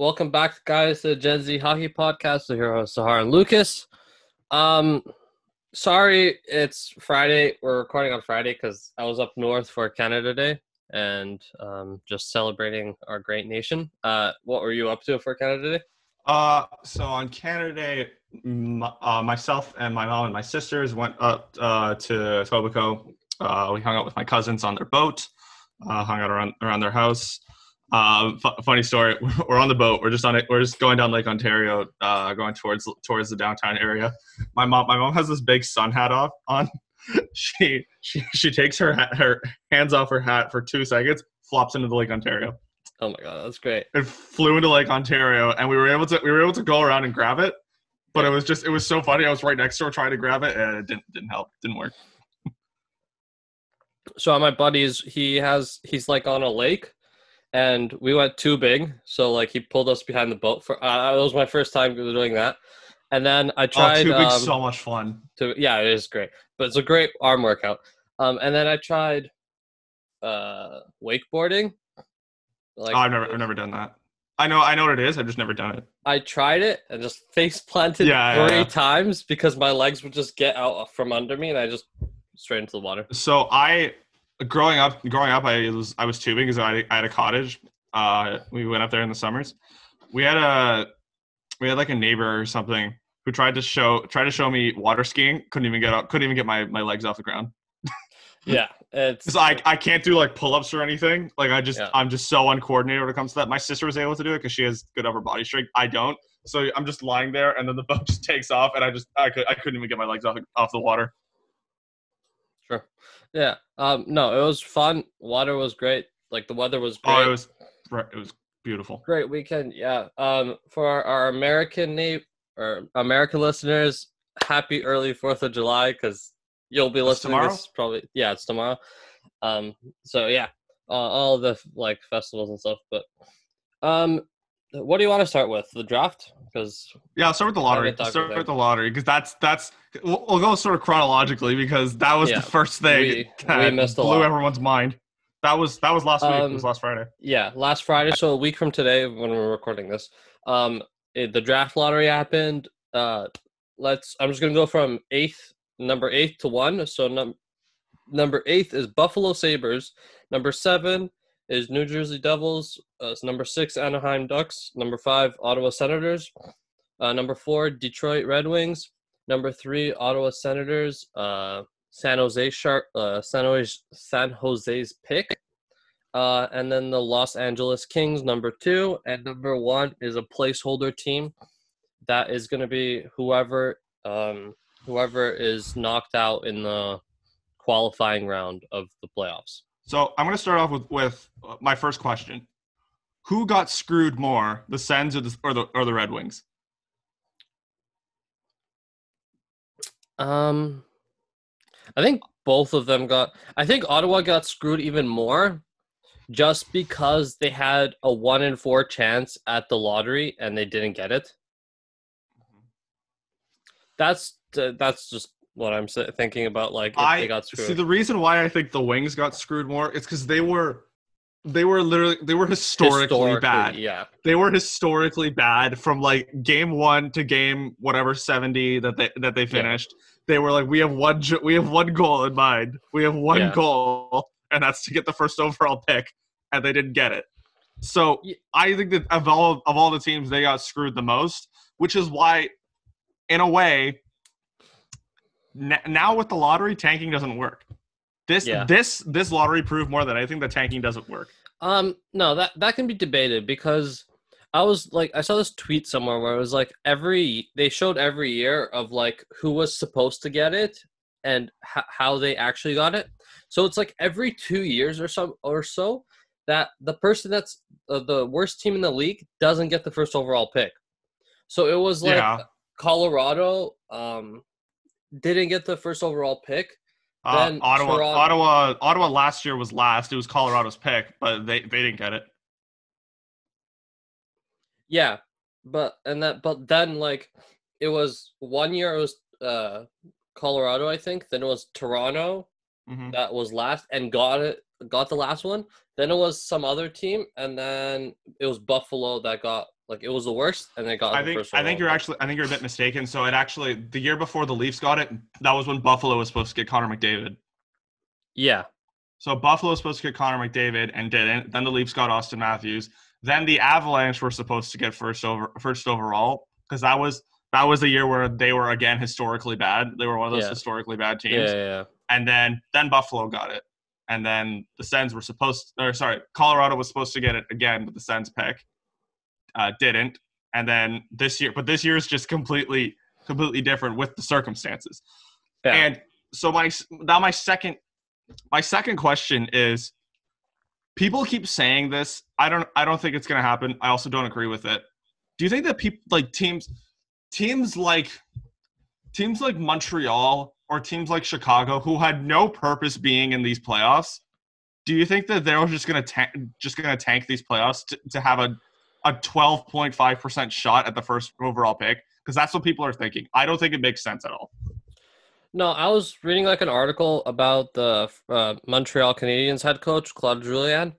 Welcome back, guys, to the Gen Z Hockey Podcast. We're here with Sahar and Lucas. Sorry, it's Friday. We're recording on Friday because I was up north for Canada Day and just celebrating our great nation. What were you up to for Canada Day? So on Canada Day, myself and my mom and my sisters went up to Tobico. We hung out with my cousins on their boat, hung out around their house. Funny story. We're on the boat. We're just going down Lake Ontario, going towards the downtown area. My mom has this big sun hat on. She takes her hands off her hat for 2 seconds, flops into the Lake Ontario. Oh my God, that's great! It flew into Lake Ontario, and we were able to go around and grab it. But it was so funny. I was right next to her trying to grab it, and it didn't help. It didn't work. So my buddies, he's like on a lake. And we went too big, so like he pulled us behind the boat. That was my first time doing that. And then I tried. Too big's so much fun. Yeah, it is great, but it's a great arm workout. And then I tried wakeboarding. Like, I've never done that. I know what it is. I've just never done it. I tried it and just face planted three times because my legs would just get out from under me, and I just straight into the water. So I. Growing up, I was tubing because I had a cottage. We went up there in the summers. We had like a neighbor or something who tried to show me water skiing. Couldn't even get my legs off the ground. Yeah, it's I can't do like pull-ups or anything. Like I'm just so uncoordinated when it comes to that. My sister was able to do it because she has good upper body strength. I don't, so I'm just lying there, and then the boat just takes off, and I couldn't even get my legs off the water. Sure. Yeah. No, it was fun. Water was great. Like the weather was great. Oh, it was beautiful. Great weekend. Yeah. For our American listeners, happy early 4th of July because you'll be listening tomorrow. This probably. Yeah, it's tomorrow. So yeah, all the like festivals and stuff. But what do you want to start with? The draft? Because yeah, I'll start with the lottery. Because that's we'll go sort of chronologically because that was the first thing we missed a blew lot. Everyone's mind. That was last week. It was last Friday. Yeah, last Friday. So a week from today, when we're recording this, the draft lottery happened. I'm just gonna go from number eight to one. So number 8 is Buffalo Sabres. Number 7. Is New Jersey Devils, number 6, Anaheim Ducks, number 5, Ottawa Senators, number 4, Detroit Red Wings, number 3, Ottawa Senators, San Jose's pick, and then the Los Angeles Kings, number 2, and number 1 is a placeholder team that is going to be whoever is knocked out in the qualifying round of the playoffs. So I'm going to start off with my first question: who got screwed more, the Sens or the Red Wings? I think both of them got. I think Ottawa got screwed even more, just because they had a 1 in 4 chance at the lottery and they didn't get it. That's just. What I'm thinking about, like, if they got screwed. See, the reason why I think the Wings got screwed more is because they were historically bad. Yeah, they were historically bad from like game 1 to game whatever 70 that they finished. Yeah. They were like, we have one goal in mind. We have one goal, and that's to get the first overall pick, and they didn't get it. So I think that of all the teams, they got screwed the most, which is why, in a way. Now with the lottery, tanking doesn't work. This lottery proved more than anything that tanking doesn't work. No, that can be debated because I saw this tweet somewhere where it was like they showed every year of like who was supposed to get it and how they actually got it. So it's like every 2 years or so that the person that's the worst team in the league doesn't get the first overall pick. So it was like Colorado. Didn't get the first overall pick. Then Ottawa last year was last. It was Colorado's pick, but they didn't get it. Yeah, but then like it was 1 year it was Colorado, I think. Then it was Toronto that was last and got the last one. Then it was some other team, and then it was Buffalo that got Like, it was the worst, and they got the first round. I think you're a bit mistaken. So it actually, the year before the Leafs got it, that was when Buffalo was supposed to get Connor McDavid. Yeah. So Buffalo was supposed to get Connor McDavid and didn't. Then the Leafs got Austin Matthews. Then the Avalanche were supposed to get first overall because that was the year where they were again historically bad. They were one of those historically bad teams. Yeah. And then Buffalo got it. And then the Sens were Colorado was supposed to get it again, but the Sens pick. Didn't. And then this year is just completely different with the circumstances. Yeah. And so my second question is, people keep saying this. I don't think it's going to happen. I also don't agree with it. Do you think that people like teams like Montreal or teams like Chicago, who had no purpose being in these playoffs, do you think that they're just going to tank these playoffs to have a 12.5% shot at the first overall pick? Because that's what people are thinking. I don't think it makes sense at all. No, I was reading an article about the Montreal Canadiens head coach, Claude Julien.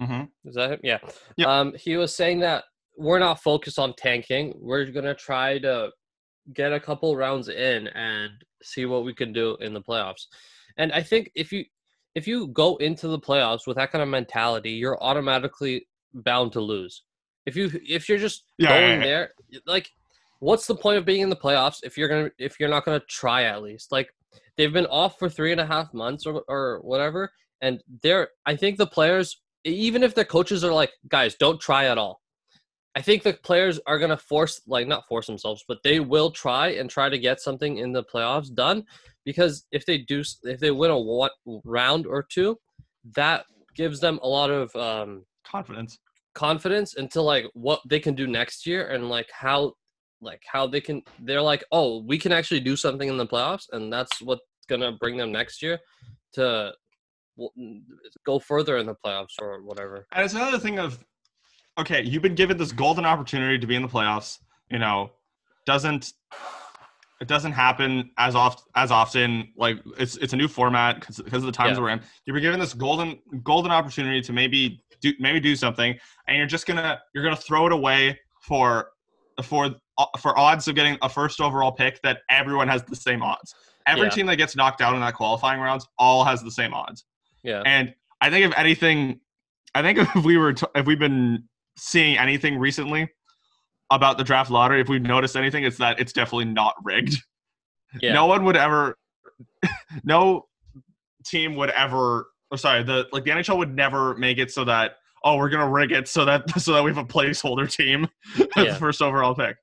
Mm-hmm. Is that him? Yeah. Yep. He was saying that we're not focused on tanking. We're going to try to get a couple rounds in and see what we can do in the playoffs. And I think if you go into the playoffs with that kind of mentality, you're automatically bound to lose. If you're just going there, like, what's the point of being in the playoffs if you're not gonna try at least? Like, they've been off for 3.5 months or whatever, and I think the players, even if their coaches are like, guys, don't try at all, I think the players are gonna not force themselves, but they will try to get something in the playoffs done, because if they win a round or two, that gives them a lot of confidence into what they can do next year, and how they're oh, we can actually do something in the playoffs, and that's what's gonna bring them next year to go further in the playoffs or whatever. And it's another thing of, okay, you've been given this golden opportunity to be in the playoffs. You know, it doesn't happen as often. Like, it's a new format because of the times we're in. You've been given this golden opportunity to maybe do something, and you're gonna throw it away for odds of getting a first overall pick that everyone has the same odds. Every team that gets knocked out in that qualifying rounds all has the same odds. Yeah. And I think if we've been seeing anything recently about the draft lottery, if we've noticed anything, it's that it's definitely not rigged. Yeah. The NHL would never make it so that, oh, we're gonna rig it so that we have a placeholder team at the first overall pick,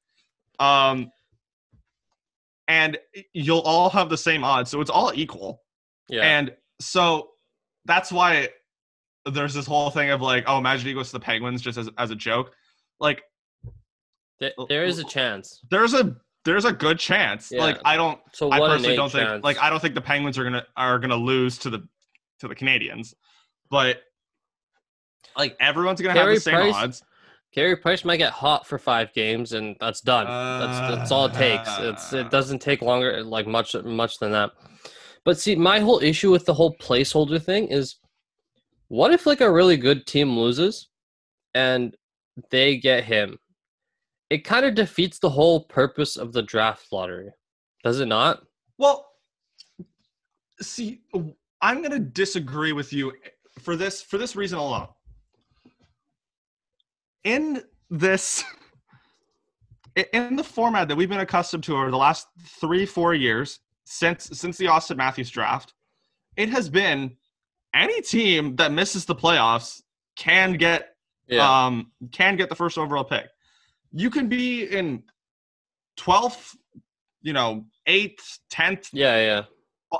and you'll all have the same odds, so it's all equal. Yeah. And so that's why there's this whole thing of imagine he goes to the Penguins just as a joke. Like, there is a chance. There's a good chance. Yeah. I don't think the Penguins are gonna lose to the Canadians, but everyone's gonna have the same odds. Carey Price might get hot for 5 games, and that's done. That's all it takes. It doesn't take longer, much than that. But see, my whole issue with the whole placeholder thing is, what if a really good team loses, and they get him? It kind of defeats the whole purpose of the draft lottery, does it not? Well, see, I'm going to disagree with you for this reason alone. In the format that we've been accustomed to over the last 3-4 years since the Austin Matthews draft, it has been any team that misses the playoffs can get the first overall pick. You can be in 12th, 8th, 10th. Yeah.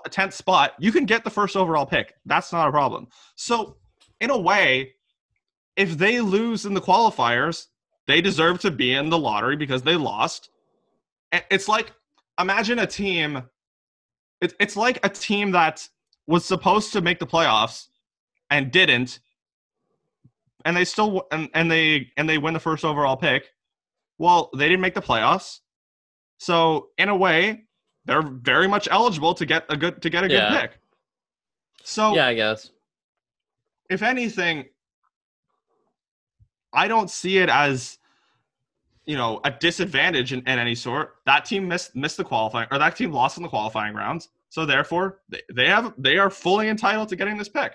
10th spot, you can get the first overall pick. That's not a problem. So, in a way, if they lose in the qualifiers, they deserve to be in the lottery because they lost. It's like, imagine a team. It's like a team that was supposed to make the playoffs and didn't, and they still and they win the first overall pick. Well, they didn't make the playoffs, so in a way, they're very much eligible to get a good pick. So yeah, I guess. If anything, I don't see it as you know, a disadvantage in any sort, that team missed the qualifying, or that team lost in the qualifying rounds. So therefore, they are fully entitled to getting this pick.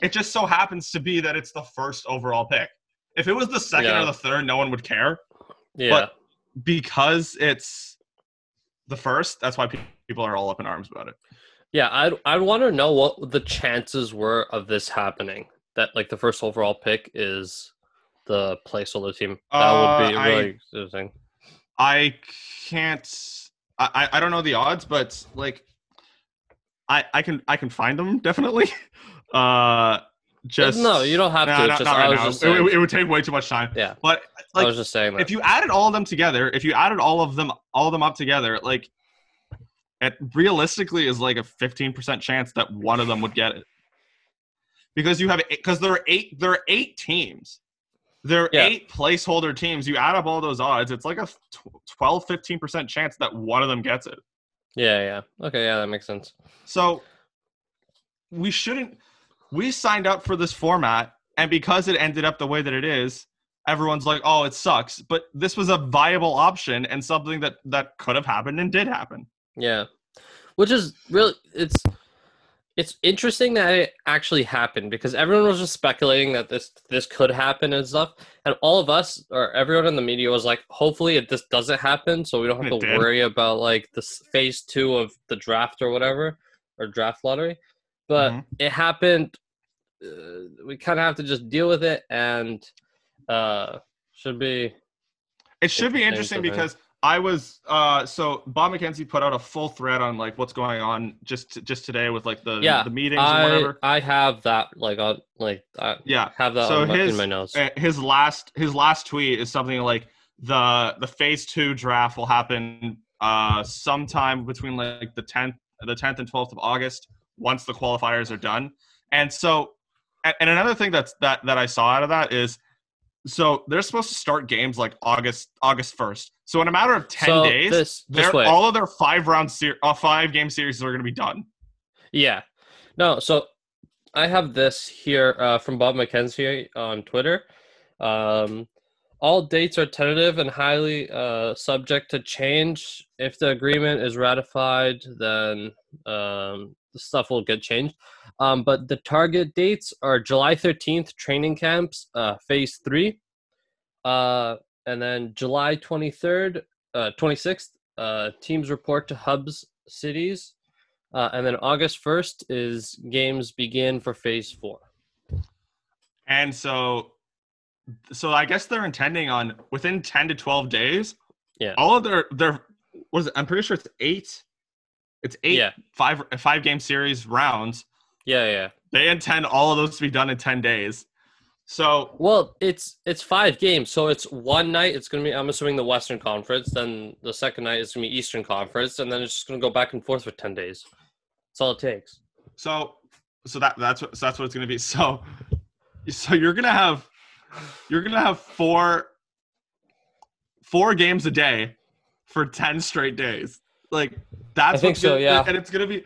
It just so happens to be that it's the first overall pick. If it was the second or the third, no one would care. Yeah. But because it's the first, that's why people are all up in arms about it. Yeah, I'd want to know what the chances were of this happening. That, like, the first overall pick is the placeholder team. That would be really interesting. I can't. I don't know the odds, but like I can find them definitely. Just no, you don't have to. Just, not right now. Just saying, it would take way too much time. Yeah, but like, I was just saying that if you added all of them together, all of them up together, like it realistically is like a 15% chance that one of them would get it. Because you have there are eight teams. There are eight placeholder teams. You add up all those odds, it's like a 12, 15% chance that one of them gets it. Yeah, yeah. Okay, yeah, that makes sense. So we shouldn't – we signed up for this format, and because it ended up the way that it is, everyone's like, oh, it sucks. But this was a viable option and something that could have happened and did happen. Yeah, which is really – It's interesting that it actually happened because everyone was just speculating that this could happen and stuff. And all of us, or everyone in the media, was like, hopefully this doesn't happen so we don't have to worry about like this phase two of the draft or whatever, or draft lottery. But it happened. We kind of have to just deal with it, and it should be interesting because I was so Bob McKenzie put out a full thread on like what's going on just today with like the meetings and whatever. I have that in my notes. His last tweet is something like the phase two draft will happen sometime between like the 10th and 12th of August once the qualifiers are done. And so and another thing that I saw out of that is so they're supposed to start games like August 1st. So in a matter of 10 days, all of their five-game series are going to be done. Yeah. No, so I have this here from Bob McKenzie on Twitter. All dates are tentative and highly subject to change. If the agreement is ratified, then the stuff will get changed. But the target dates are July 13th, training camps, phase 3. And then July 23rd, 26th, teams report to hubs cities. And then August 1st is games begin for phase 4. And so I guess they're intending on within 10 to 12 days. Yeah. All of their what is it? I'm pretty sure it's eight. It's eight five game series rounds. Yeah, yeah. They intend all of those to be done in 10 days. So well, it's five games. So it's one night. It's gonna be, I'm assuming, the Western Conference. Then the second night is gonna be Eastern Conference, and then it's just gonna go back and forth for 10 days. That's all it takes. So that's what it's gonna be. So you're gonna have four games a day for 10 straight days. Like that's what's so, yeah. And it's gonna be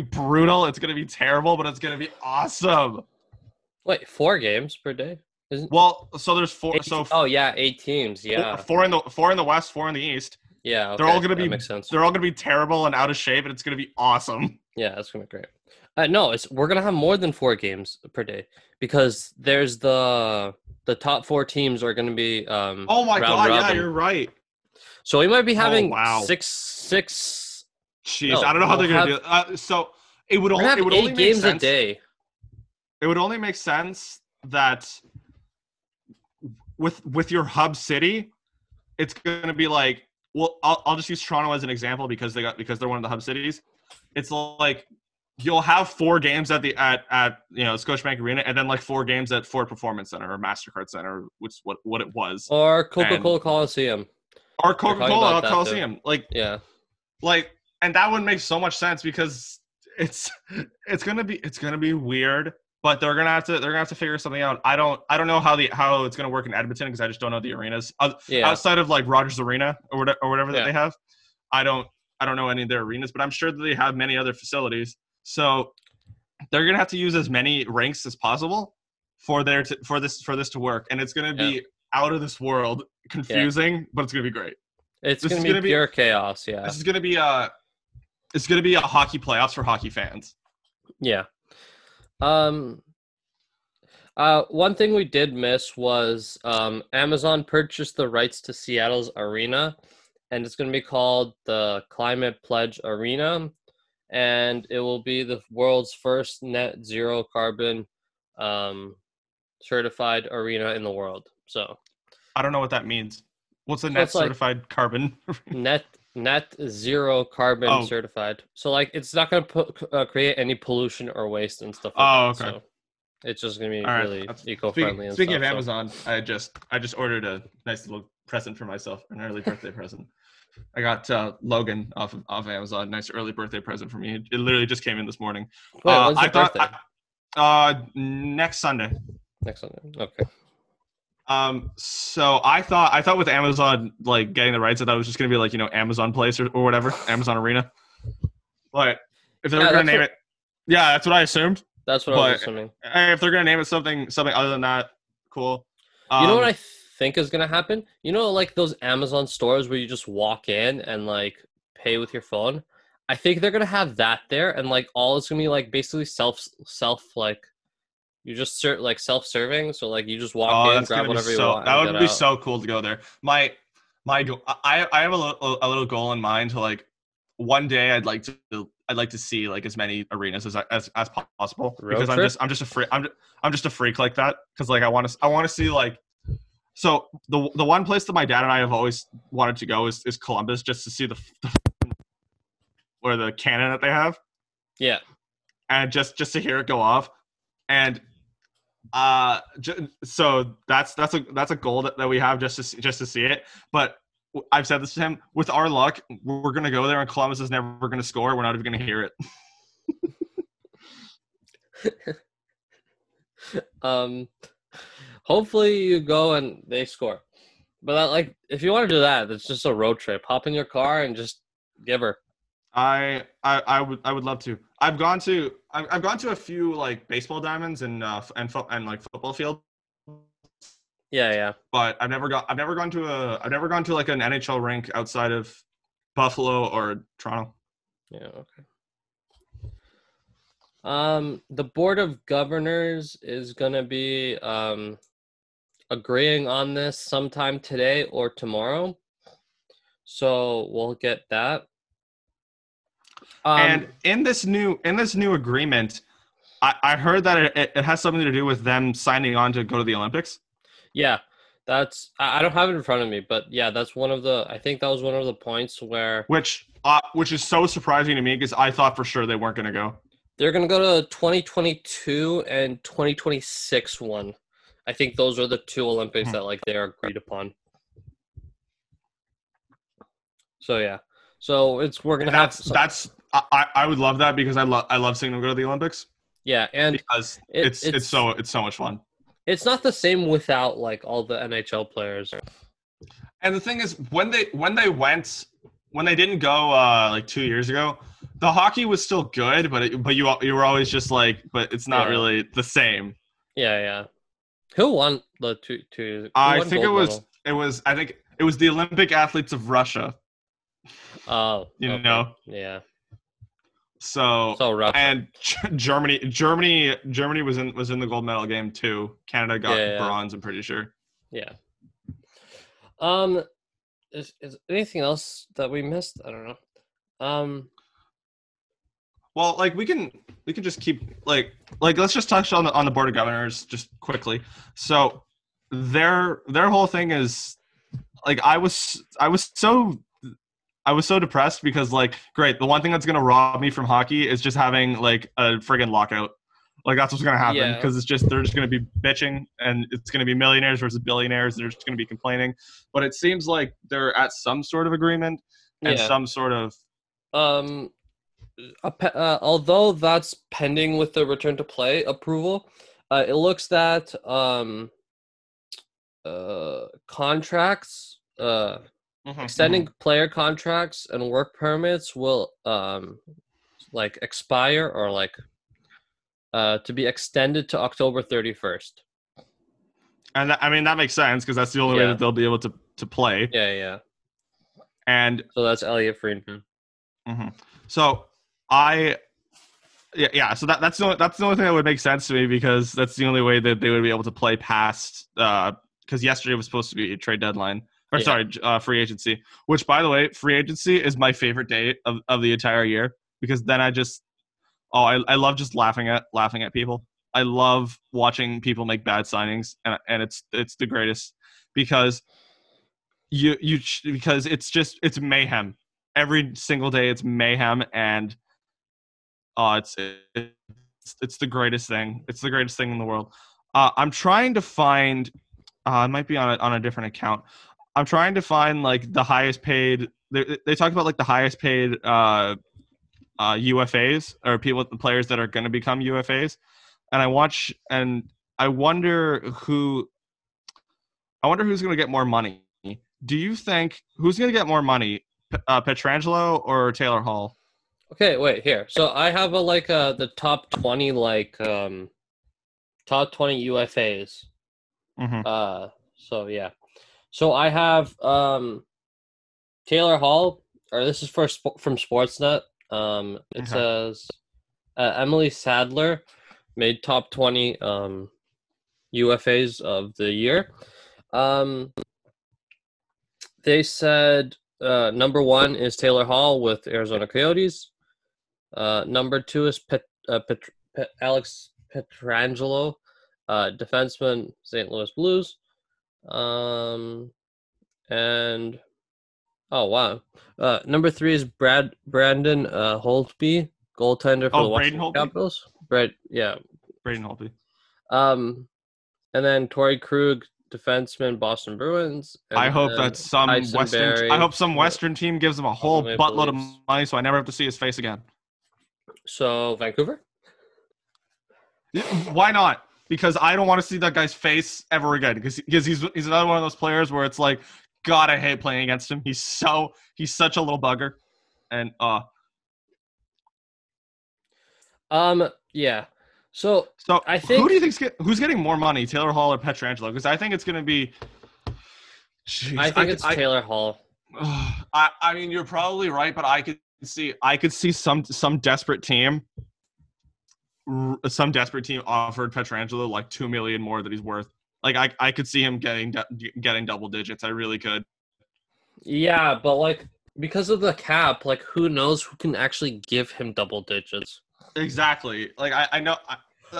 brutal. It's gonna be terrible, but it's gonna be awesome. Wait, 4 games per day? So there's 4. 8, 8 teams. Yeah, 4 in the West, 4 in the East. Yeah, okay. They're all gonna be. That makes sense. They're all gonna be terrible and out of shape, and it's gonna be awesome. Yeah, that's gonna be great. We're gonna have more than 4 games per day because there's the top 4 teams are gonna be. Oh my god! Robin. Yeah, you're right. So we might be having 6. Jeez, no, I don't know how they're gonna do it. So it would only have 8 games a day. It would only make sense that with your hub city, it's going to be like, well, I'll just use Toronto as an example because they're one of the hub cities. It's like you'll have 4 games at Scotiabank Arena and then like 4 games at Ford Performance Center or MasterCard Center, which is what it was, or Coca-Cola Coliseum, or Coca-Cola Coliseum, and that would make so much sense because it's gonna be weird. But they're gonna have to figure something out. I don't know how it's gonna work in Edmonton because I just don't know the arenas outside of like Rogers Arena or whatever that they have. I don't know any of their arenas, but I'm sure that they have many other facilities. So they're gonna have to use as many rinks as possible for this to work, and it's gonna be out of this world confusing, but it's going to be great. It's going to be pure chaos, yeah. This is going to be a hockey playoffs for hockey fans. Yeah. One thing we did miss was Amazon purchased the rights to Seattle's arena, and it's going to be called the Climate Pledge Arena, and it will be the world's first net zero carbon certified arena in the world. So, I don't know what that means. What's a net certified carbon? Net zero carbon certified. So, like, it's not going to create any pollution or waste and stuff like that. Okay. So it's just going to be really eco-friendly. Speaking of Amazon, I just ordered a nice little present for myself, an early birthday present. I got Logan off Amazon, nice early birthday present for me. It literally just came in this morning. Wait, when's your birthday? Next Sunday. Next Sunday, okay. So I thought with Amazon, like, getting the rights, I thought it was just going to be, like, you know, Amazon Place or whatever, Amazon Arena. But if they were going to name it, that's what I assumed. That's what I was assuming. If they're going to name it something other than that, cool. You know what I think is going to happen? You know, like, those Amazon stores where you just walk in and, like, pay with your phone? I think they're going to have that there, and, like, all it's going to be, like, basically self-serving. So, like, you just walk in, grab whatever you want. That would be so cool to go there. I have a little goal in mind to, like, one day I'd like to see, like, as many arenas as possible, because I'm just a freak like that. Because, like, I want to see, like, so the one place that my dad and I have always wanted to go is Columbus, just to see the cannon that they have. Yeah. And just to hear it go off. And so that's a goal that we have, just to see it. But I've said this to him, with our luck, we're going to go there and Columbus is never going to score. We're not even going to hear it. Hopefully you go and they score. But like, if you want to do that, it's just a road trip. Hop in your car and just give her. I would love to. I've gone to a few, like, baseball diamonds and like football fields. Yeah. But I've never gone to like an NHL rink outside of Buffalo or Toronto. Yeah. Okay. The Board of Governors is gonna be agreeing on this sometime today or tomorrow, so we'll get that. And in this new agreement, I heard that it has something to do with them signing on to go to the Olympics. Yeah, that's – I don't have it in front of me, but, yeah, that's one of the – I think that was one of the points where – Which is so surprising to me, because I thought for sure they weren't going to go. They're going to go to 2022 and 2026 one. I think those are the two Olympics that, like, they are agreed upon. So, yeah. So, we're going to have – I would love that, because I love seeing them go to the Olympics. Yeah, and because it's so much fun. It's not the same without, like, all the NHL players. And the thing is, when they didn't go like 2 years ago, the hockey was still good, but you were always just like, but it's not really the same. Yeah. Who won the two? I think it was the Olympic athletes of Russia. Oh, you know, yeah. So Russia. And Germany was in the gold medal game too. Canada got bronze, I'm pretty sure. Yeah. Is anything else that we missed? I don't know. Well, like, we can just keep like let's just touch on the Board of Governors just quickly. So their whole thing is, like, I was so depressed, because, like, great, the one thing that's going to rob me from hockey is just having, like, a friggin' lockout. Like, that's what's going to happen, because it's just, they're just going to be bitching, and it's going to be millionaires versus billionaires. They're just going to be complaining. But it seems like they're at some sort of agreement and some sort of... although that's pending with the return to play approval, it looks that contracts... extending player contracts and work permits will like expire or like to be extended to October 31st. And I mean, that makes sense because that's the only way that they'll be able to play. Yeah, yeah. And so that's Elliot Friedman. Mm-hmm. So So that's the only thing that would make sense to me, because that's the only way that they would be able to play past. Because yesterday was supposed to be a trade deadline, free agency. Which, by the way, free agency is my favorite day of the entire year, because then I just I love just laughing at people. I love watching people make bad signings, and it's the greatest, because because it's mayhem every single day. It's mayhem, and it's the greatest thing. It's the greatest thing in the world. I'm trying to find. It might be on a different account. I'm trying to find like the highest paid. They talk about like the highest paid UFAs, or players that are going to become UFAs. And I wonder who's going to get more money. Do you think who's going to get more money, Petrangelo or Taylor Hall? Okay, wait here. So I have the top 20 UFAs. Mm-hmm. So I have Taylor Hall, or this is from Sportsnet. It says Emily Sadler made top 20 UFAs of the year. They said number one is Taylor Hall with Arizona Coyotes. Number two is Alex Petrangelo, defenseman, St. Louis Blues. Number three is Braden Holtby, goaltender for the Washington Capitals. Braden Holtby. And then Torey Krug, defenseman, Boston Bruins. I hope that some Western team gives him a whole buttload of money so I never have to see his face again. So, Vancouver? Why not? Because I don't want to see that guy's face ever again. Because he's another one of those players where it's like, God, I hate playing against him. He's such a little bugger. And yeah. So I think, who do you think's who's getting more money, Taylor Hall or Petrangelo? Because I think it's going to be. Geez, I think it's Taylor Hall. I mean, you're probably right, but I could see some desperate team offered Petrangelo like $2 million more that he's worth. Like I could see him getting double digits. I really could. Yeah, but like because of the cap, like who knows who can actually give him double digits? Exactly. Like I know,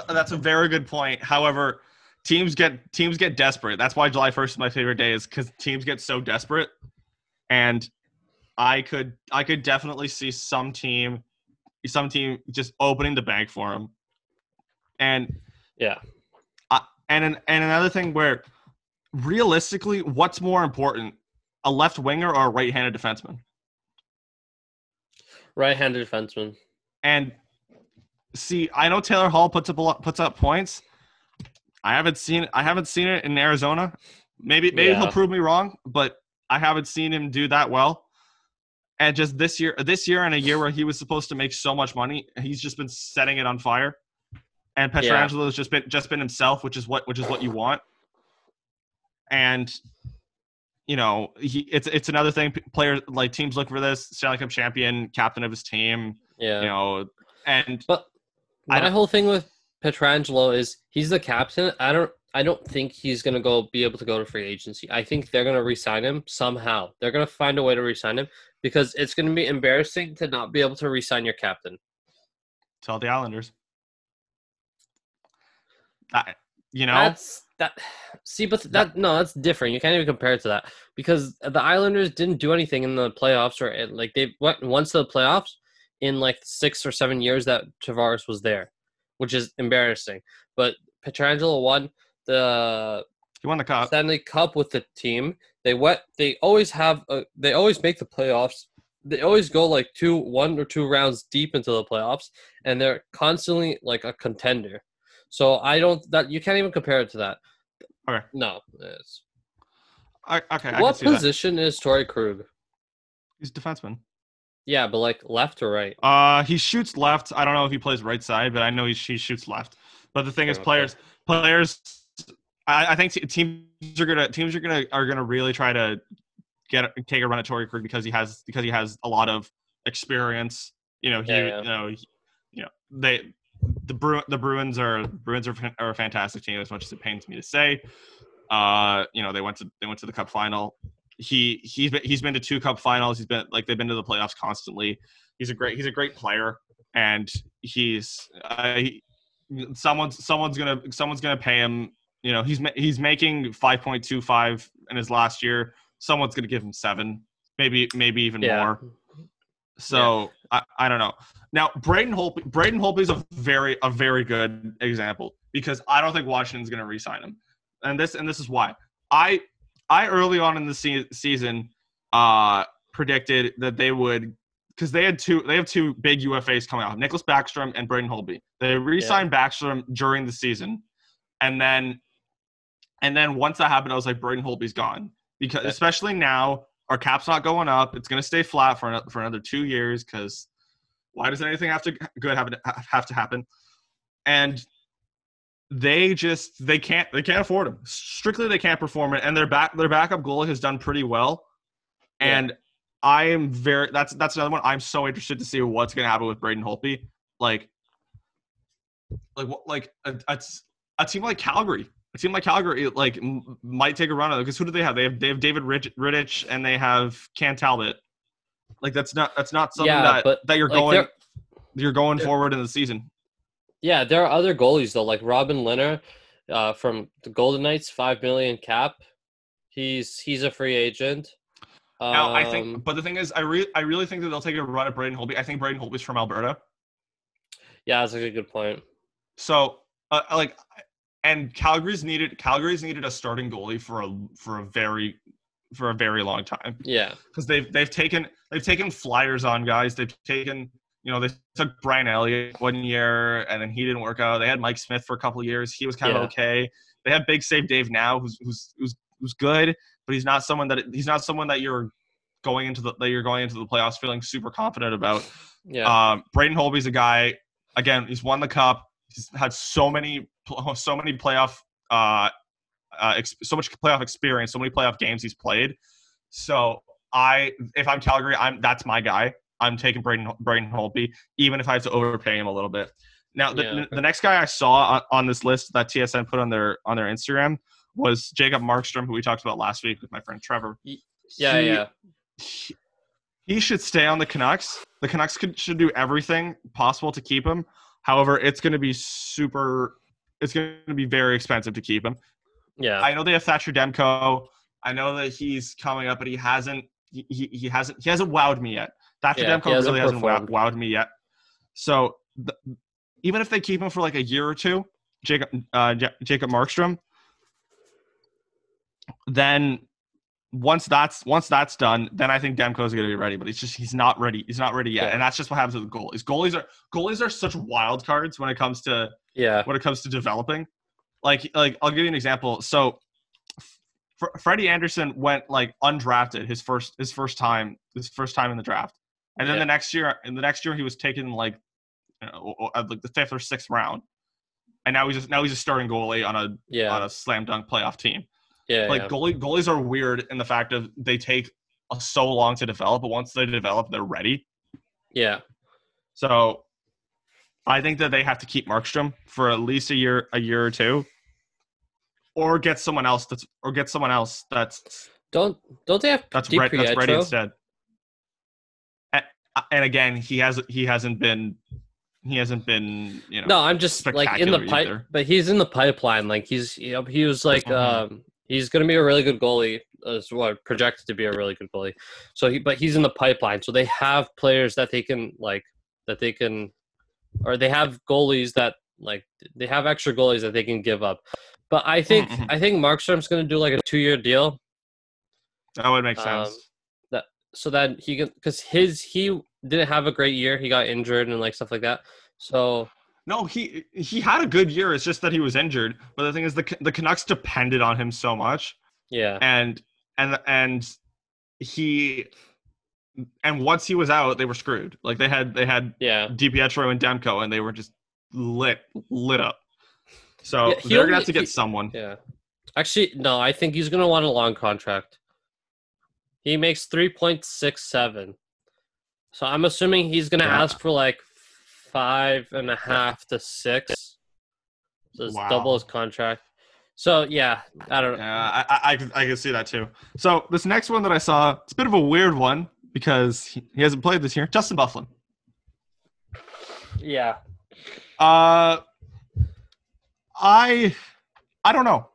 that's a very good point. However, teams get desperate. That's why July 1st is my favorite day, is because teams get so desperate. And I could definitely see some team just opening the bank for him. And yeah. And another thing where realistically, what's more important, a left winger or a right-handed defenseman? Right-handed defenseman. And see, I know Taylor Hall puts up points. I haven't seen it in Arizona. Maybe he'll prove me wrong, but I haven't seen him do that well. And just this year and a year where he was supposed to make so much money, he's just been setting it on fire. And Petrangelo has just been himself, which is what you want. And you know, it's another thing. Players like teams look for this. Stanley Cup champion, captain of his team. Yeah, you know, but my whole thing with Petrangelo is he's the captain. I don't think he's gonna be able to go to free agency. I think they're gonna re-sign him somehow. They're gonna find a way to re-sign him because it's gonna be embarrassing to not be able to re-sign your captain. Tell the Islanders. That's different. You can't even compare it to that because the Islanders didn't do anything in the playoffs, or like they went once to the playoffs in like 6 or 7 years that Tavares was there, which is embarrassing. But Petrangelo won the cup. Stanley Cup with the team. They always make the playoffs. They always go like one or two rounds deep into the playoffs, and they're constantly like a contender. So you can't even compare it to that. Okay. No. Okay. What position is Torey Krug? He's a defenseman. Yeah, but like left or right? He shoots left. I don't know if he plays right side, but I know he shoots left. But the thing is, players I think teams are gonna really try to take a run at Torey Krug because he has a lot of experience. The Bruins are a fantastic team, as much as it pains me to say. They went to the Cup final. He's been to two Cup finals. They've been to the playoffs constantly. He's a great player, and someone's gonna pay him. You know, he's making 5.25 in his last year. Someone's gonna give him 7, maybe even more. So yeah. I don't know. Now Braden Holtby is a very good example, because I don't think Washington's gonna re-sign him, and this is why I early on in the season predicted that they would, because they have two big UFAs coming out, Nicholas Backstrom and Braden Holtby. They re-signed Backstrom during the season. And then once that happened, I was like, Braden Holtby's gone, because especially now our cap's not going up. It's going to stay flat for another 2 years. Because why does anything have to happen? And they can't afford him. Strictly, they can't perform it. And their backup goalie has done pretty well. Yeah. And I am that's another one. I'm so interested to see what's going to happen with Braden Holtby. A team like Calgary. Might take a run at it, because who do they have? They have David Rittich and they have Cam Talbot. That's not something you're going forward in the season. Yeah, there are other goalies though, like Robin Leonard from the Golden Knights, $5 million cap. He's a free agent. The thing is, I really think that they'll take a run at Braden Holtby. I think Braden Holtby's from Alberta. Yeah, that's a good point. So. Calgary's needed a starting goalie for a very long time. Yeah, because they've taken flyers on guys. They took Brian Elliott one year and then he didn't work out. They had Mike Smith for a couple of years. He was kind of okay. They have Big Save Dave now, who's good, but he's not someone that you're going into the playoffs feeling super confident about. Yeah, Braden Holtby's a guy. Again, he's won the Cup. He's had so many playoff, so much playoff experience, so many playoff games he's played. So if I'm Calgary, that's my guy. I'm taking Braden Holtby, even if I have to overpay him a little bit. Now, the next guy I saw on this list that TSN put on their Instagram was Jacob Markstrom, who we talked about last week with my friend Trevor. He should stay on the Canucks. The Canucks should do everything possible to keep him. However, it's going to be very expensive to keep him. Yeah, I know they have Thatcher Demko. I know that he's coming up, but he hasn't wowed me yet. Thatcher Demko really hasn't wowed me yet. So even if they keep him for like a year or two, Jacob Markstrom, then once that's done, then I think Demko is going to be ready, but he's not ready yet. Yeah. And that's just what happens with goalies. Goalies are such wild cards when it comes to developing. Like I'll give you an example. So Freddie Anderson went undrafted his first time in the draft. And then the next year he was taken at the 5th or 6th round. And now he's a starting goalie on a slam dunk playoff team. Goalies are weird in the fact of they take so long to develop, but once they develop, they're ready. Yeah. So I think that they have to keep Markstrom for at least a year or two, or get someone else that's don't they have that's ready instead. And again, he hasn't been No, I'm just in the pipe, but he's in the pipeline. He's going to be a really good goalie, projected to be a really good goalie. So, but he's in the pipeline. So they have players that they have extra goalies that they can give up. But I think Markstrom's going to do a 2-year deal. That would make sense. So that he can, because he didn't have a great year. He got injured and stuff like that. So. No, he had a good year. It's just that he was injured. But the thing is, the Canucks depended on him so much. Yeah. And once he was out, they were screwed. They had DiPietro and Demko, and they were just lit up. So they're gonna have to get someone. Yeah. Actually, no, I think he's going to want a long contract. He makes 3.67. So I'm assuming he's going to ask for like 5.5 to 6. So it's double his contract. So, yeah, I don't know. Yeah, I can see that too. So this next one that I saw, it's a bit of a weird one because he hasn't played this year. Dustin Byfuglien. Yeah. I don't know.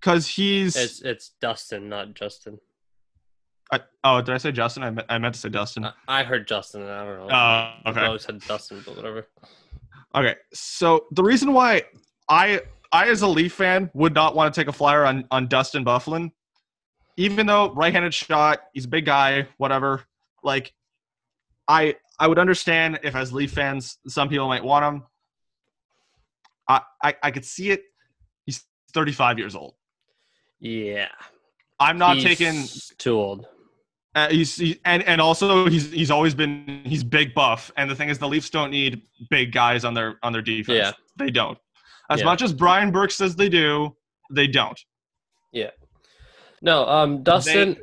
Because he's... It's Dustin, not Justin. Did I say Justin? I meant to say Dustin. I heard Justin, and I don't know. Okay. I always said Dustin, but whatever. Okay, so the reason why I as a Leaf fan, would not want to take a flyer on Dustin Byfuglien, even though right-handed shot, he's a big guy, whatever. Like, I would understand if as Leaf fans, some people might want him. I could see it. He's 35 years old. Yeah, I'm not taking too old. Also he's always been big buff. And the thing is, the Leafs don't need big guys on their defense. Yeah. They don't. As much as Brian Burke says they do, they don't. Yeah. No, Dustin.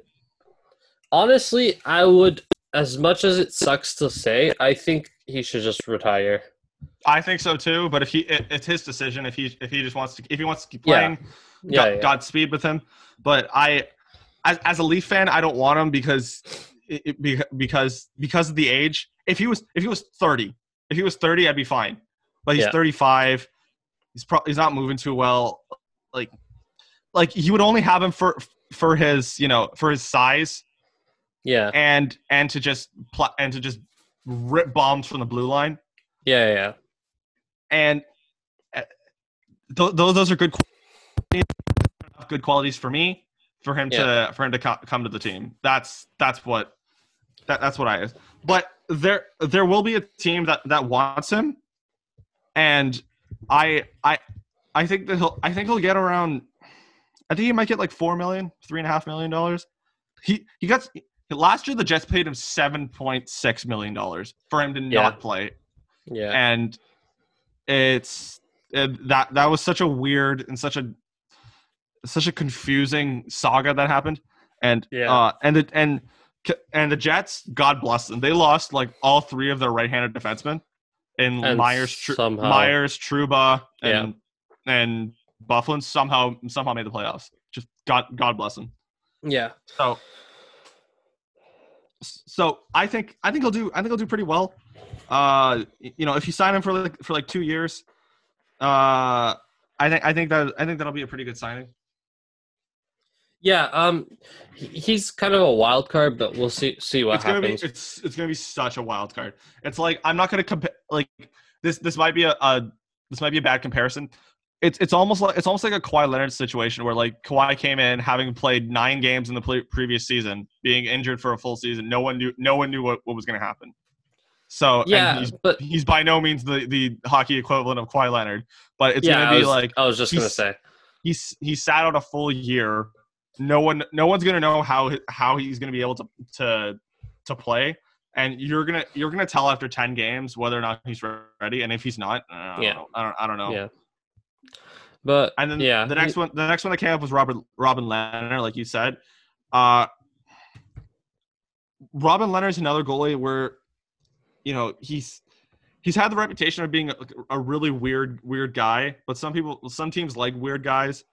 Honestly, I would. As much as it sucks to say, I think he should just retire. I think so too. But it's his decision. If he just wants to, keep playing. Yeah. Godspeed with him, but as a Leaf fan, I don't want him because of the age. If he was 30, I'd be fine. But he's 35. He's not moving too well. Like you would only have him for his his size. Yeah, and to just rip bombs from the blue line. Yeah. And those are good. Good qualities for me, for him to come to the team. That's what I is. But there will be a team that wants him, and I think that he'll get around. I think he might get like $3.5 million. He got last year. The Jets paid him $7.6 million for him to not play. Yeah, and it's that was such a weird and such a confusing saga that happened, and the Jets, God bless them, they lost like all three of their right-handed defensemen in Myers, Trouba, and Byfuglien somehow made the playoffs. Just God bless them. Yeah. So I think he'll do pretty well. If you sign him for 2 years, I think that'll be a pretty good signing. Yeah, he's kind of a wild card, but we'll see what happens. It's gonna be such a wild card. It's like I'm not gonna compare. Like this might be a bad comparison. It's almost like a Kawhi Leonard situation where like Kawhi came in having played 9 games in the previous season, being injured for a full season. No one knew what was gonna happen. So yeah, he's by no means the hockey equivalent of Kawhi Leonard, but it's gonna be I was just gonna say he sat out a full year. No one's gonna know how he's gonna be able to play, and you're gonna tell after 10 games whether or not he's ready, and if he's not, I don't know. Yeah. But and then the next one that came up was Robin Leonard, like you said. Robin Leonard's another goalie where he's had the reputation of being a really weird guy, but some teams like weird guys,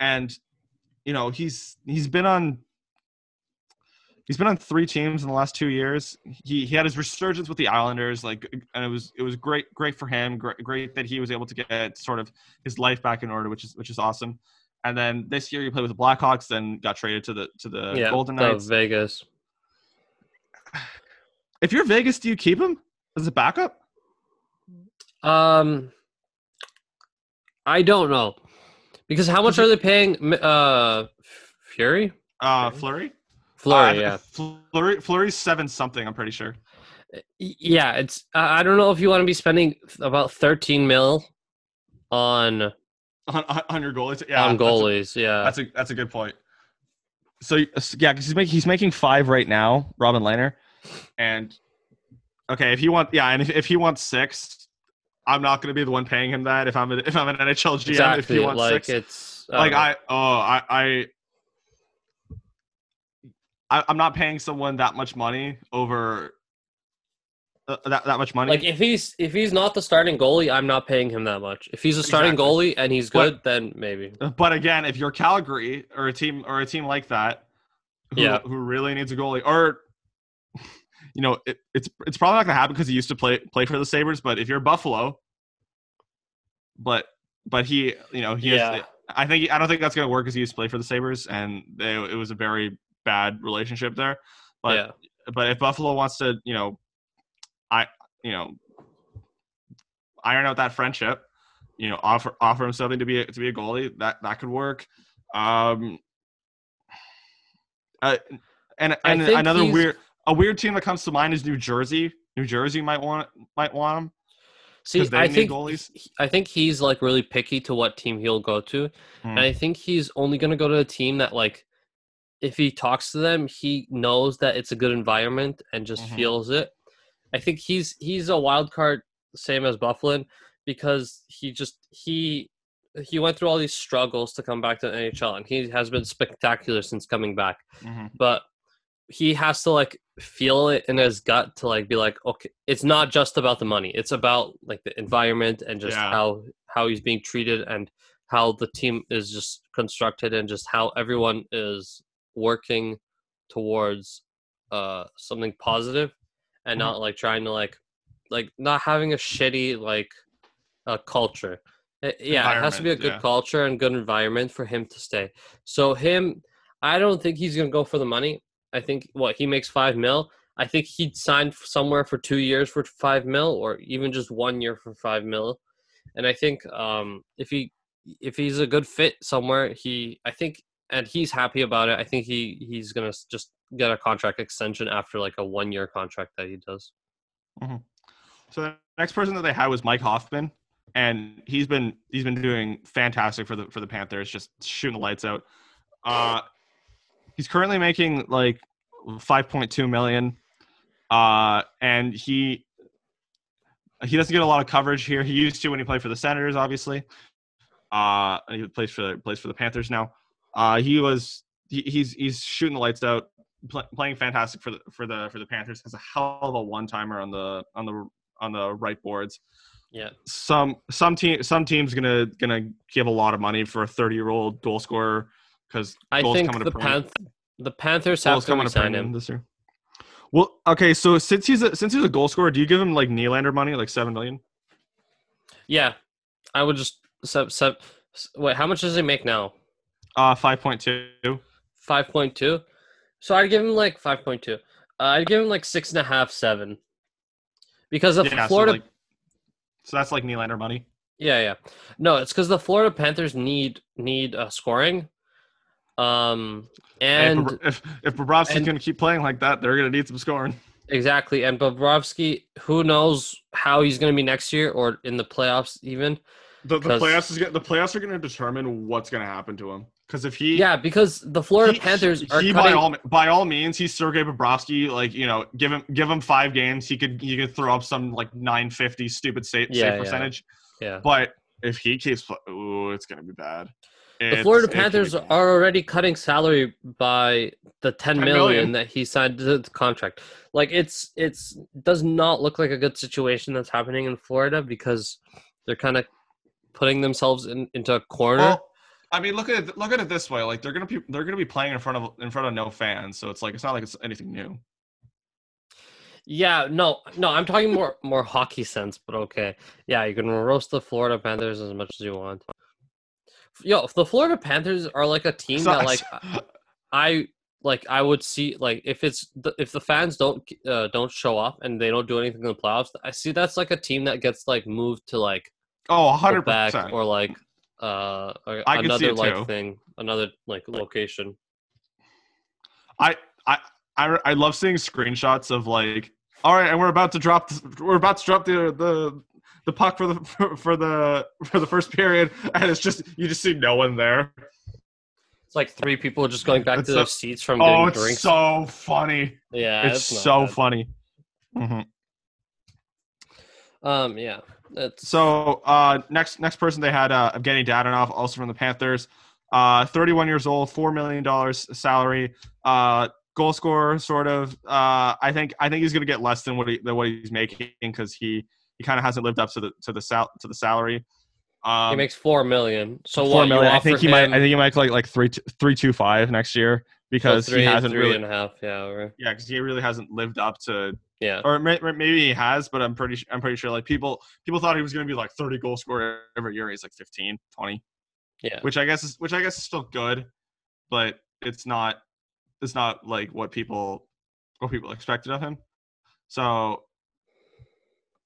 and he's been on 3 teams in the last 2 years. He had his resurgence with the Islanders, and it was great for him. Great that he was able to get sort of his life back in order, which is awesome. And then this year he played with the Blackhawks, then got traded to the Golden Knights. Vegas. If you're Vegas, do you keep him as a backup? I don't know, because how much are they paying? Fury? Fleury. Fleury's 7 something. I'm pretty sure. Yeah, it's. I don't know if you want to be spending about $13 million on your goalies. Yeah, on goalies. That's a good point. So yeah, because he's making 5 right now, Robin Leonard. And okay, if he wants 6, I'm not going to be the one paying him that. If I'm an NHL GM, if he wants 6, Like, I'm not paying someone that much money over that much money. Like, if he's not the starting goalie, I'm not paying him that much. If he's a starting goalie and he's good, then maybe. But again, if you're Calgary or a team like that, who really needs a goalie, or you know, it's probably not gonna happen because he used to play for the Sabres. But if you're Buffalo, but he, you know, he has, I don't think that's gonna work because he used to play for the Sabres and it was a very bad relationship there. But but if Buffalo wants to, you know, iron out that friendship, you know, offer him something to be a goalie, that could work. And another weird team that comes to mind is New Jersey. New Jersey might want him. See, they need goalies. I think he's like really picky to what team he'll go to, and I think he's only going to go to a team that, like, if he talks to them, he knows that it's a good environment and just feels it. I think he's a wild card, same as Byfuglien, because he went through all these struggles to come back to the NHL, and he has been spectacular since coming back. But he has to, like, feel it in his gut to, like, be like, okay, it's not just about the money. It's about, like, the environment and just how he's being treated and how the team is just constructed and just how everyone is working towards something positive and not, like, trying to, like not having a shitty, like, culture. It has to be a good culture and good environment for him to stay. So I don't think he's going to go for the money. I think he makes $5 million. I think he'd sign somewhere for 2 years for $5 million, or even just 1 year for $5 million. And I think if he's a good fit somewhere, and he's happy about it. I think he's going to just get a contract extension after like a 1 year contract that he does. So the next person that they had was Mike Hoffman, and he's been doing fantastic for the Panthers, just shooting the lights out. He's currently making like $5.2 million, and he doesn't get a lot of coverage here. He used to when he played for the Senators, obviously. He plays for the Panthers now. He's shooting the lights out, playing fantastic for the Panthers. Has a hell of a one timer on the right boards. Yeah. Some team's gonna give a lot of money for a 30-year-old goal scorer. Because I think the Panthers have to resign him this year. Well, okay, so since he's a goal scorer, do you give him like Nylander money, like $7 million? Yeah, I would just wait. How much does he make now? 5.2. 5.2. So I'd give him like 5.2. I'd give him like 6.5, 7. Because of Florida. So that's like Nylander money. Yeah. No, it's because the Florida Panthers need scoring. And if Bobrovsky's going to keep playing like that, they're going to need some scoring. Exactly. And Bobrovsky, who knows how he's going to be next year or in the playoffs even. The playoffs are going to determine what's going to happen to him. Because if he... Yeah, because the Florida Panthers are cutting... By all means, he's Sergei Bobrovsky. Like, you know, give him 5 games. He could throw up some, like, 950 stupid save percentage. Yeah. But if he keeps... Ooh, it's going to be bad. The Florida Panthers are already cutting salary by the $10 million that he signed to the contract. Like, it's does not look like a good situation that's happening in Florida, because they're kind of putting themselves into a corner. Well, I mean, look at it this way: like, they're gonna be playing in front of no fans, so it's like, it's not like it's anything new. Yeah, no, I'm talking more hockey sense, but okay, yeah, you can roast the Florida Panthers as much as you want. Yo, if the Florida Panthers are like a team that, like, I would see, like, if the fans don't show up and they don't do anything in the playoffs, I see that's like a team that gets like moved to like 100% or like another like thing, another like location. I love seeing screenshots of like, all right, and we're about to drop the puck for the first period, and it's just, you just see no one there. It's like 3 people just going back to their seats from getting drinks. Oh, it's so funny. Yeah, it's so funny. Yeah. So next person they had Evgeny Dadonov, also from the Panthers. 31 years old, $4 million salary, goal scorer, sort of. I think he's going to get less than what he's making because he kind of hasn't lived up to the salary. He makes $4 million. So $4 million. I think he might collect like 3.25 next year because he hasn't really. Yeah. Or... yeah. Cause he really hasn't lived up to, yeah. Or maybe he has, but I'm pretty sure like people thought he was going to be like 30 goal scorer every year. He's like 15, 20. Yeah. Which I guess is still good, but it's not like what people expected of him. So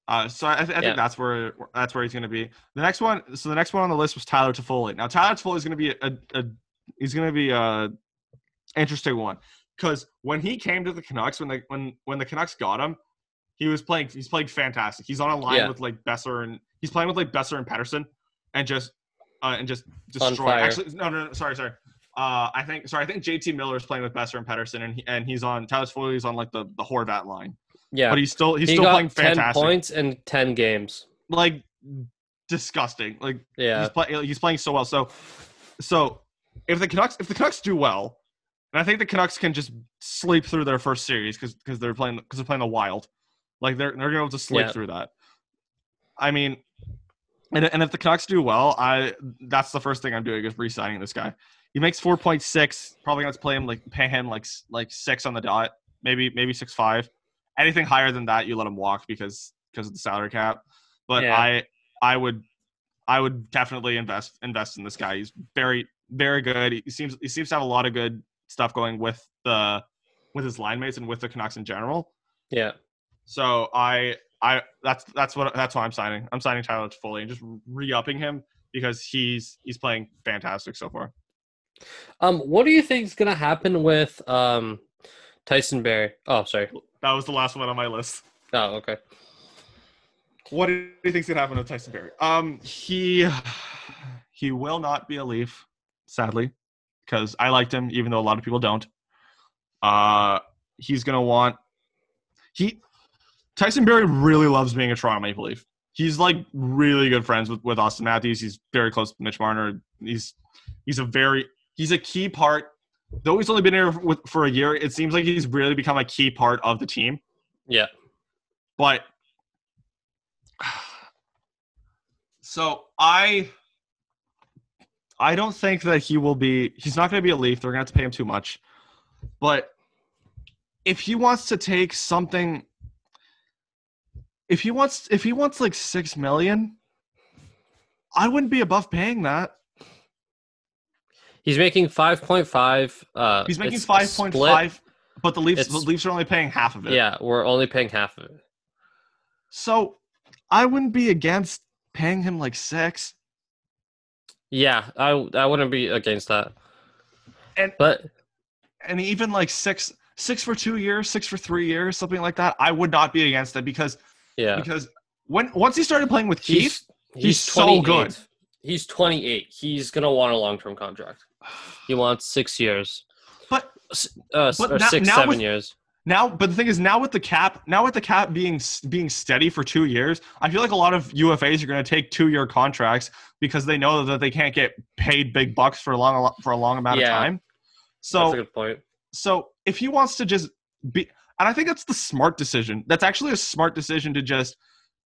I think that's where he's going to be. The next one. So the next one on the list was Tyler Toffoli. Now Tyler Toffoli is going to be a interesting one because when he came to the Canucks, when the Canucks got him, he's playing fantastic. He's on a line with like Besser and he's playing with like Besser and Pettersson and just destroying. Actually, sorry. I think JT Miller is playing with Besser and Pettersson and Tyler Toffoli's on like the Horvat line. Yeah, but he's still playing fantastic. 10 points in 10 games. Like disgusting. Like he's playing so well. So if the Canucks do well, and I think the Canucks can just sleep through their first series because they're playing the Wild. Like they're going to sleep through that. I mean, and if the Canucks do well, that's the first thing I'm doing is re-signing this guy. He makes 4.6. Probably going to pay him like 6 on the dot. Maybe 6.5. Anything higher than that, you let him walk because of the salary cap. But yeah. I would definitely invest in this guy. He's very, very good. He seems to have a lot of good stuff going with his line mates and with the Canucks in general. Yeah. So that's why I'm signing. I'm signing Tyler Toffoli and just re-upping him because he's playing fantastic so far. What do you think is gonna happen with Tyson Barrie? Oh, sorry. That was the last one on my list. Oh, okay. What do you think's gonna happen with Tyson Barrie? He will not be a Leaf, sadly, because I liked him, even though a lot of people don't. He's gonna want Tyson Barrie really loves being a Toronto Maple Leaf. He's like really good friends with Austin Matthews. He's very close to Mitch Marner. He's a key part. Though he's only been here for a year, it seems like he's really become a key part of the team. Yeah. But so I don't think that he's not going to be a Leaf. They're going to have to pay him too much. But if he wants like $6 million, I wouldn't be above paying that. He's making 5.5. He's making 5.5, but the Leafs are only paying half of it. Yeah, we're only paying half of it. So I wouldn't be against paying him like 6. Yeah, I wouldn't be against that. And even like 6 for 2 years, 6 for 3 years, something like that, I would not be against that because once he started playing with Keith, he's so good. He's 28. He's gonna want a long-term contract. He wants 6 years, but 7 years. Now, but the thing is, now with the cap being steady for 2 years, I feel like a lot of UFAs are gonna take 2-year contracts because they know that they can't get paid big bucks for a long amount of time. So that's a good point. So if he wants to just be, and I think that's the smart decision. That's actually a smart decision to just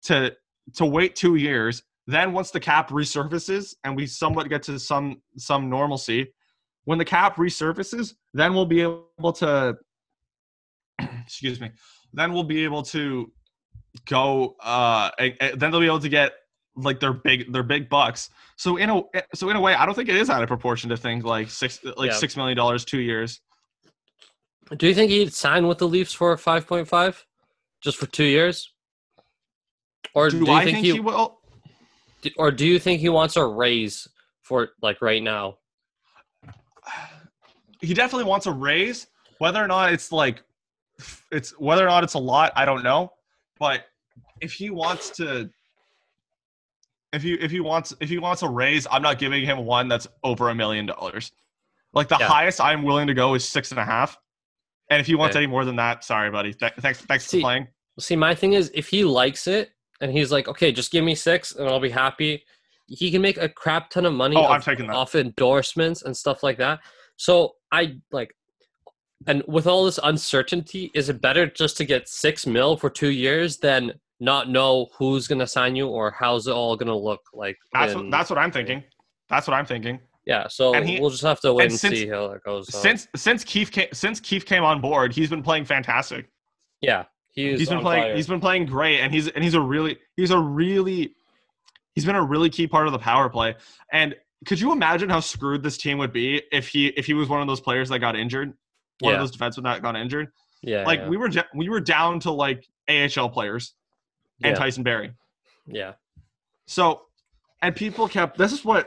to wait 2 years. Then once the cap resurfaces and we somewhat get to some normalcy, when the cap resurfaces, then we'll be able to go then they'll be able to get like their big bucks. So in a way, I don't think it is out of proportion to think like $6 million, 2 years. Do you think he'd sign with the Leafs for 5.5 just for 2 years? Or do you think he will? Or do you think he wants a raise for like right now? He definitely wants a raise. Whether or not it's a lot, I don't know. But if he wants a raise, I'm not giving him one that's over $1 million. Like the highest I'm willing to go is 6.5. And if he wants any more than that, sorry, buddy. Thanks for playing. See, my thing is if he likes it. And he's like, okay, just give me 6 and I'll be happy. he can make a crap ton of money off endorsements and stuff like that. So I like, and with all this uncertainty, is it better just to get $6 million for 2 years than not know who's going to sign you or how's it all going to look like? That's what I'm thinking. That's what I'm thinking. Yeah, so we'll just have to wait and see how that goes. Since Keefe came on board, he's been playing fantastic. Yeah, he's been playing great, and he's been a really key part of the power play. And could you imagine how screwed this team would be if he was one of those players that got injured, one of those defensemen that got injured? Yeah, like we were down to like AHL players and Tyson Barrie. Yeah. So, and people kept this is what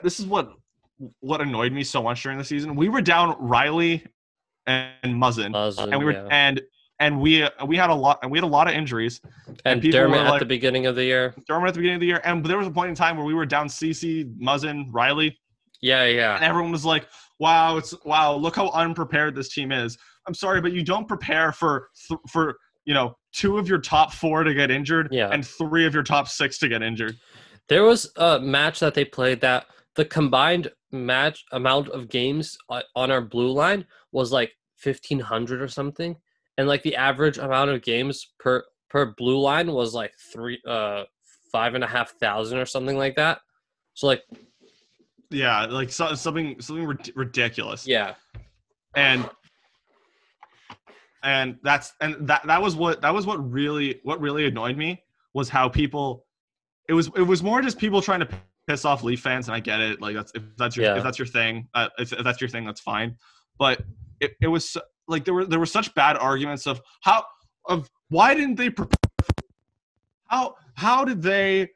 annoyed me so much during the season. We were down Riley and Muzzin and we had a lot of injuries and Dermot at the beginning of the year. And there was a point in time where we were down CeCe, Muzzin, Riley. Yeah. And everyone was like, wow, look how unprepared this team is. I'm sorry, but you don't prepare for two of your top four to get injured and three of your top six to get injured. There was a match that they played that the combined match amount of games on our blue line was like 1,500 or something. And like the average amount of games per blue line was like 5,500 or something like that. So like, yeah, like something ridiculous. Yeah. And that was what really annoyed me was how people, it was more just people trying to piss off Leaf fans, and I get it. Like if that's your thing, that's fine. But it was like there were such bad arguments of why didn't they prepare? How did they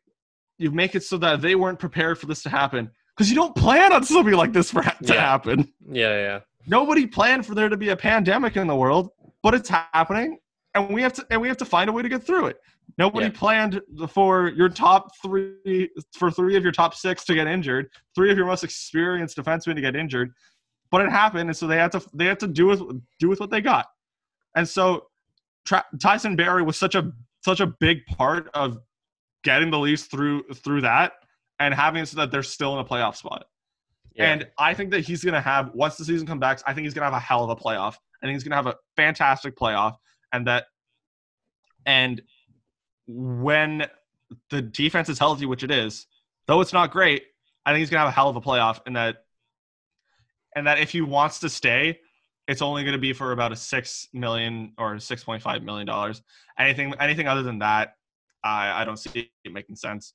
make it so that they weren't prepared for this to happen? Because you don't plan on something like this to happen. Yeah. Nobody planned for there to be a pandemic in the world, but it's happening, and we have to find a way to get through it. Nobody planned for your top three, for three of your top six to get injured, three of your most experienced defensemen to get injured, but it happened, and so they had to do with what they got. And so Tyson Barrie was such a big part of getting the Leafs through that and having it so that they're still in a playoff spot. Yeah. And I think that he's going to have, once the season comes back, I think he's going to have a hell of a playoff. I think he's going to have a fantastic playoff, and when the defense is healthy, which it is, though it's not great, I think he's going to have a hell of a playoff. And that if he wants to stay, it's only going to be for about a $6 million or $6.5 million. Anything other than that, I don't see it making sense.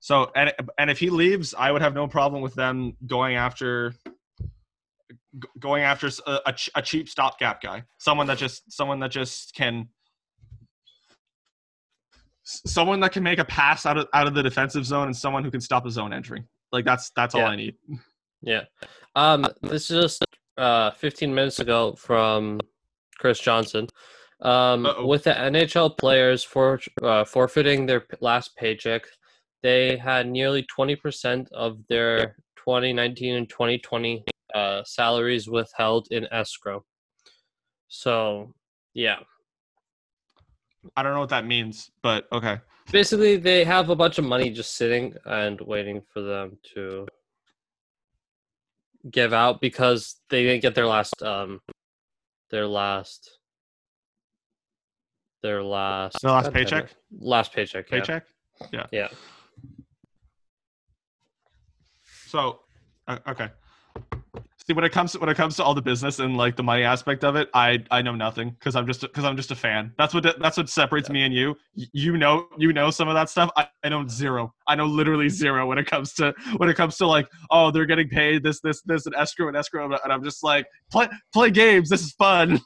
So, and if he leaves, I would have no problem with them going after a cheap stopgap guy, someone that can make a pass out of the defensive zone and someone who can stop a zone entry. Like that's all I need. Yeah. This is just 15 minutes ago from Chris Johnson. With the NHL players forfeiting their last paycheck, they had nearly 20% of their 2019 and 2020 salaries withheld in escrow. So, yeah. I don't know what that means, but okay. Basically, they have a bunch of money just sitting and waiting for them to give out because they didn't get their last paycheck. Yeah. So, okay. See, when it comes to all the business and like the money aspect of it, I know nothing because I'm just a fan. That's what separates me and you. You know some of that stuff. I know zero. I know literally zero when it comes to like, oh, they're getting paid this and escrow, and I'm just like play games. This is fun.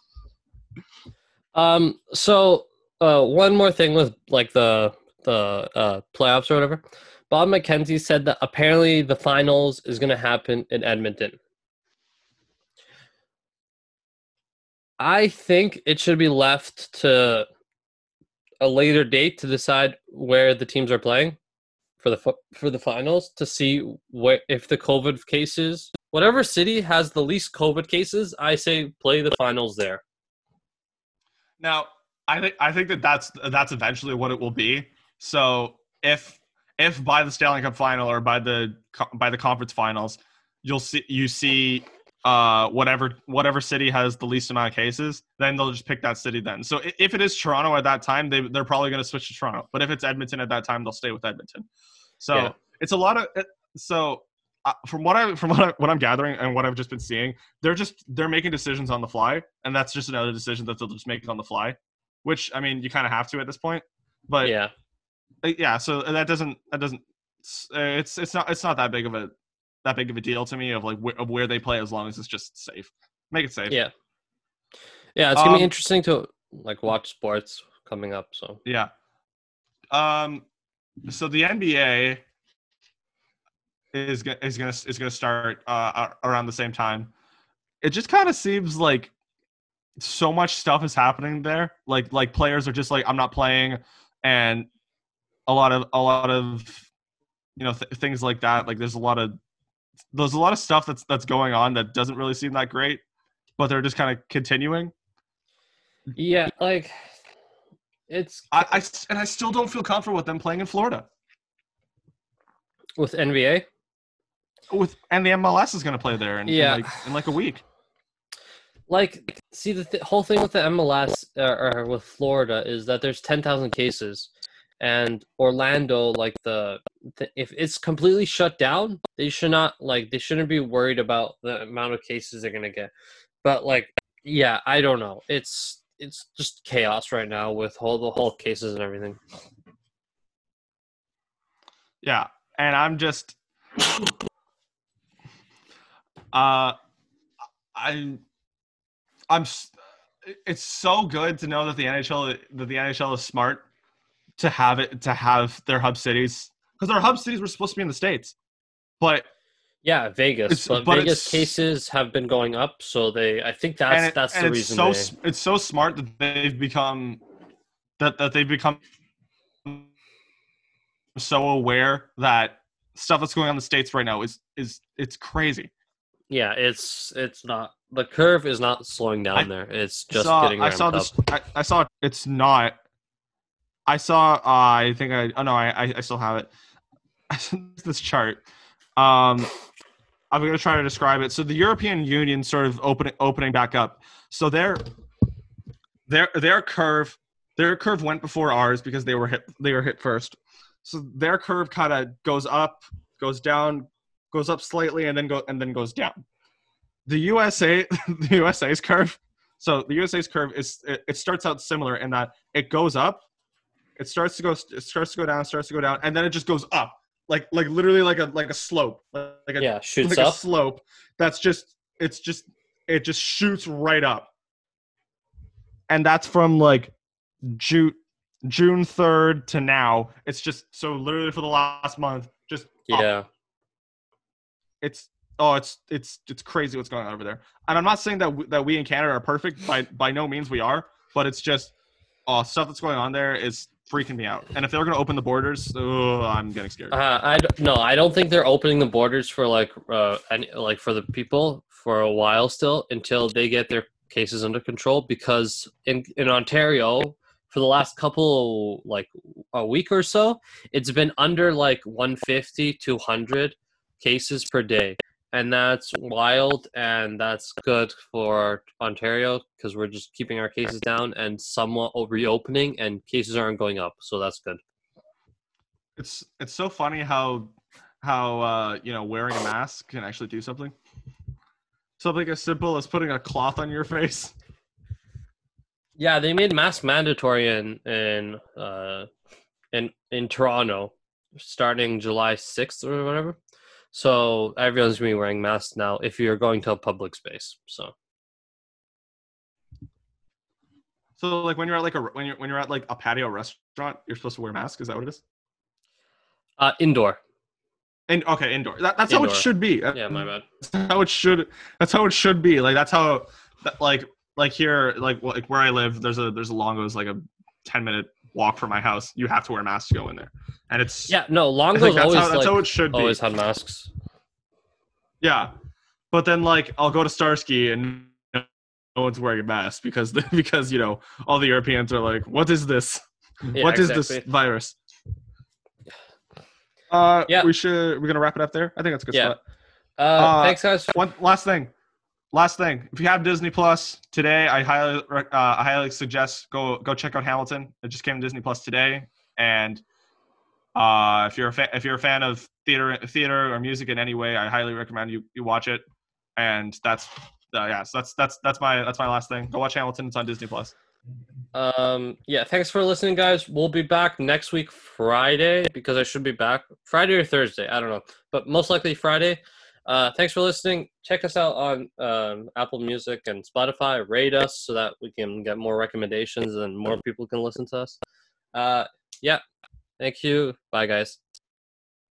So one more thing with like the playoffs or whatever. Bob McKenzie said that apparently the finals is going to happen in Edmonton. I think it should be left to a later date to decide where the teams are playing for the finals to see if the COVID cases, whatever city has the least COVID cases, I say play the finals there. Now, I think that's eventually what it will be. So if if by the Stanley Cup final or by the conference finals, you see whatever city has the least amount of cases, then they'll just pick that city then. So if it is Toronto at that time, they're probably going to switch to Toronto. But if it's Edmonton at that time, they'll stay with Edmonton. So yeah. It's a lot of so. From what I'm gathering and what I've just been seeing, they're making decisions on the fly, and that's just another decision that they'll just make on the fly, which I mean you kind of have to at this point. But yeah. So that doesn't it's not that big of a deal to me of where they play as long as it's just safe. Make it safe. Yeah. It's gonna be interesting to watch sports coming up. So yeah. So the NBA. is going to start around the same time. It just kind of seems like so much stuff is happening there. Like players are just like, I'm not playing, and a lot of things like that. Like there's a lot of stuff that's going on that doesn't really seem that great, but they're just kind of continuing. Yeah, it's I still don't feel comfortable with them playing in Florida. With NBA. And the MLS is going to play there in a week. See, the whole thing with the MLS or with Florida is that there's 10,000 cases, and Orlando, if it's completely shut down, they should not they shouldn't be worried about the amount of cases they're going to get. But I don't know. It's just chaos right now with the whole cases and everything. Yeah. And I'm just, it's so good to know that the NHL is smart to have their hub cities, because their hub cities were supposed to be in the States, but yeah, Vegas. But Vegas cases have been going up, so I think that's the reason. It's so smart that they've become that they've become so aware that stuff that's going on in the States right now is it's crazy. Yeah, it's not, the curve is not slowing down there. It's just getting ramped up. I still have it. This chart. I'm going to try to describe it. So the European Union sort of opening back up. So their curve went before ours because they were hit first. So their curve kind of goes up, goes down, goes up slightly, and then goes down. The USA's curve is it starts out similar in that it goes up, it starts to go down, and then it just goes up, literally like a slope, shoots up. A slope that's just shoots right up, and that's from June 3rd to now. It's just so literally for the last month, just up. It's crazy what's going on over there. And I'm not saying that we in Canada are perfect, by no means we are, but it's just stuff that's going on there is freaking me out. And if they're going to open the borders, I'm getting scared. I don't think they're opening the borders for for the people for a while still, until they get their cases under control, because in Ontario, for the last couple, a week or so, it's been under 150, 200 cases per day. And that's wild, and that's good for Ontario, because we're just keeping our cases down and somewhat reopening, and cases aren't going up. So that's good. It's so funny how wearing a mask can actually do something. Something as simple as putting a cloth on your face. Yeah, they made masks mandatory in Toronto starting July 6th or whatever. So everyone's going to be wearing masks now if you're going to a public space. So when you're at a patio restaurant, you're supposed to wear a mask. Is that what it is? Indoor. Indoor. That's indoor. How it should be. Yeah, my bad. That's how it should be. Like where I live, there's a Longo's, 10-minute walk from my house. You have to wear a mask to go in there, and it's Longo's always had masks. Yeah, but then I'll go to Starsky and no one's wearing a mask because all the Europeans are like, what is this? Yeah, what is this virus? We're gonna wrap it up there. I think that's a good spot. Thanks guys. One last thing. If you have Disney Plus today, I highly suggest go check out Hamilton. It just came to Disney Plus today, and if you're a fan of theater or music in any way, I highly recommend you watch it. And that's my last thing. Go watch Hamilton. It's on Disney Plus. Thanks for listening, guys. We'll be back next week Friday, because I should be back Friday or Thursday, I don't know, but most likely Friday. Thanks for listening. Check us out on Apple Music and Spotify. Rate us so that we can get more recommendations and more people can listen to us. Thank you. Bye, guys.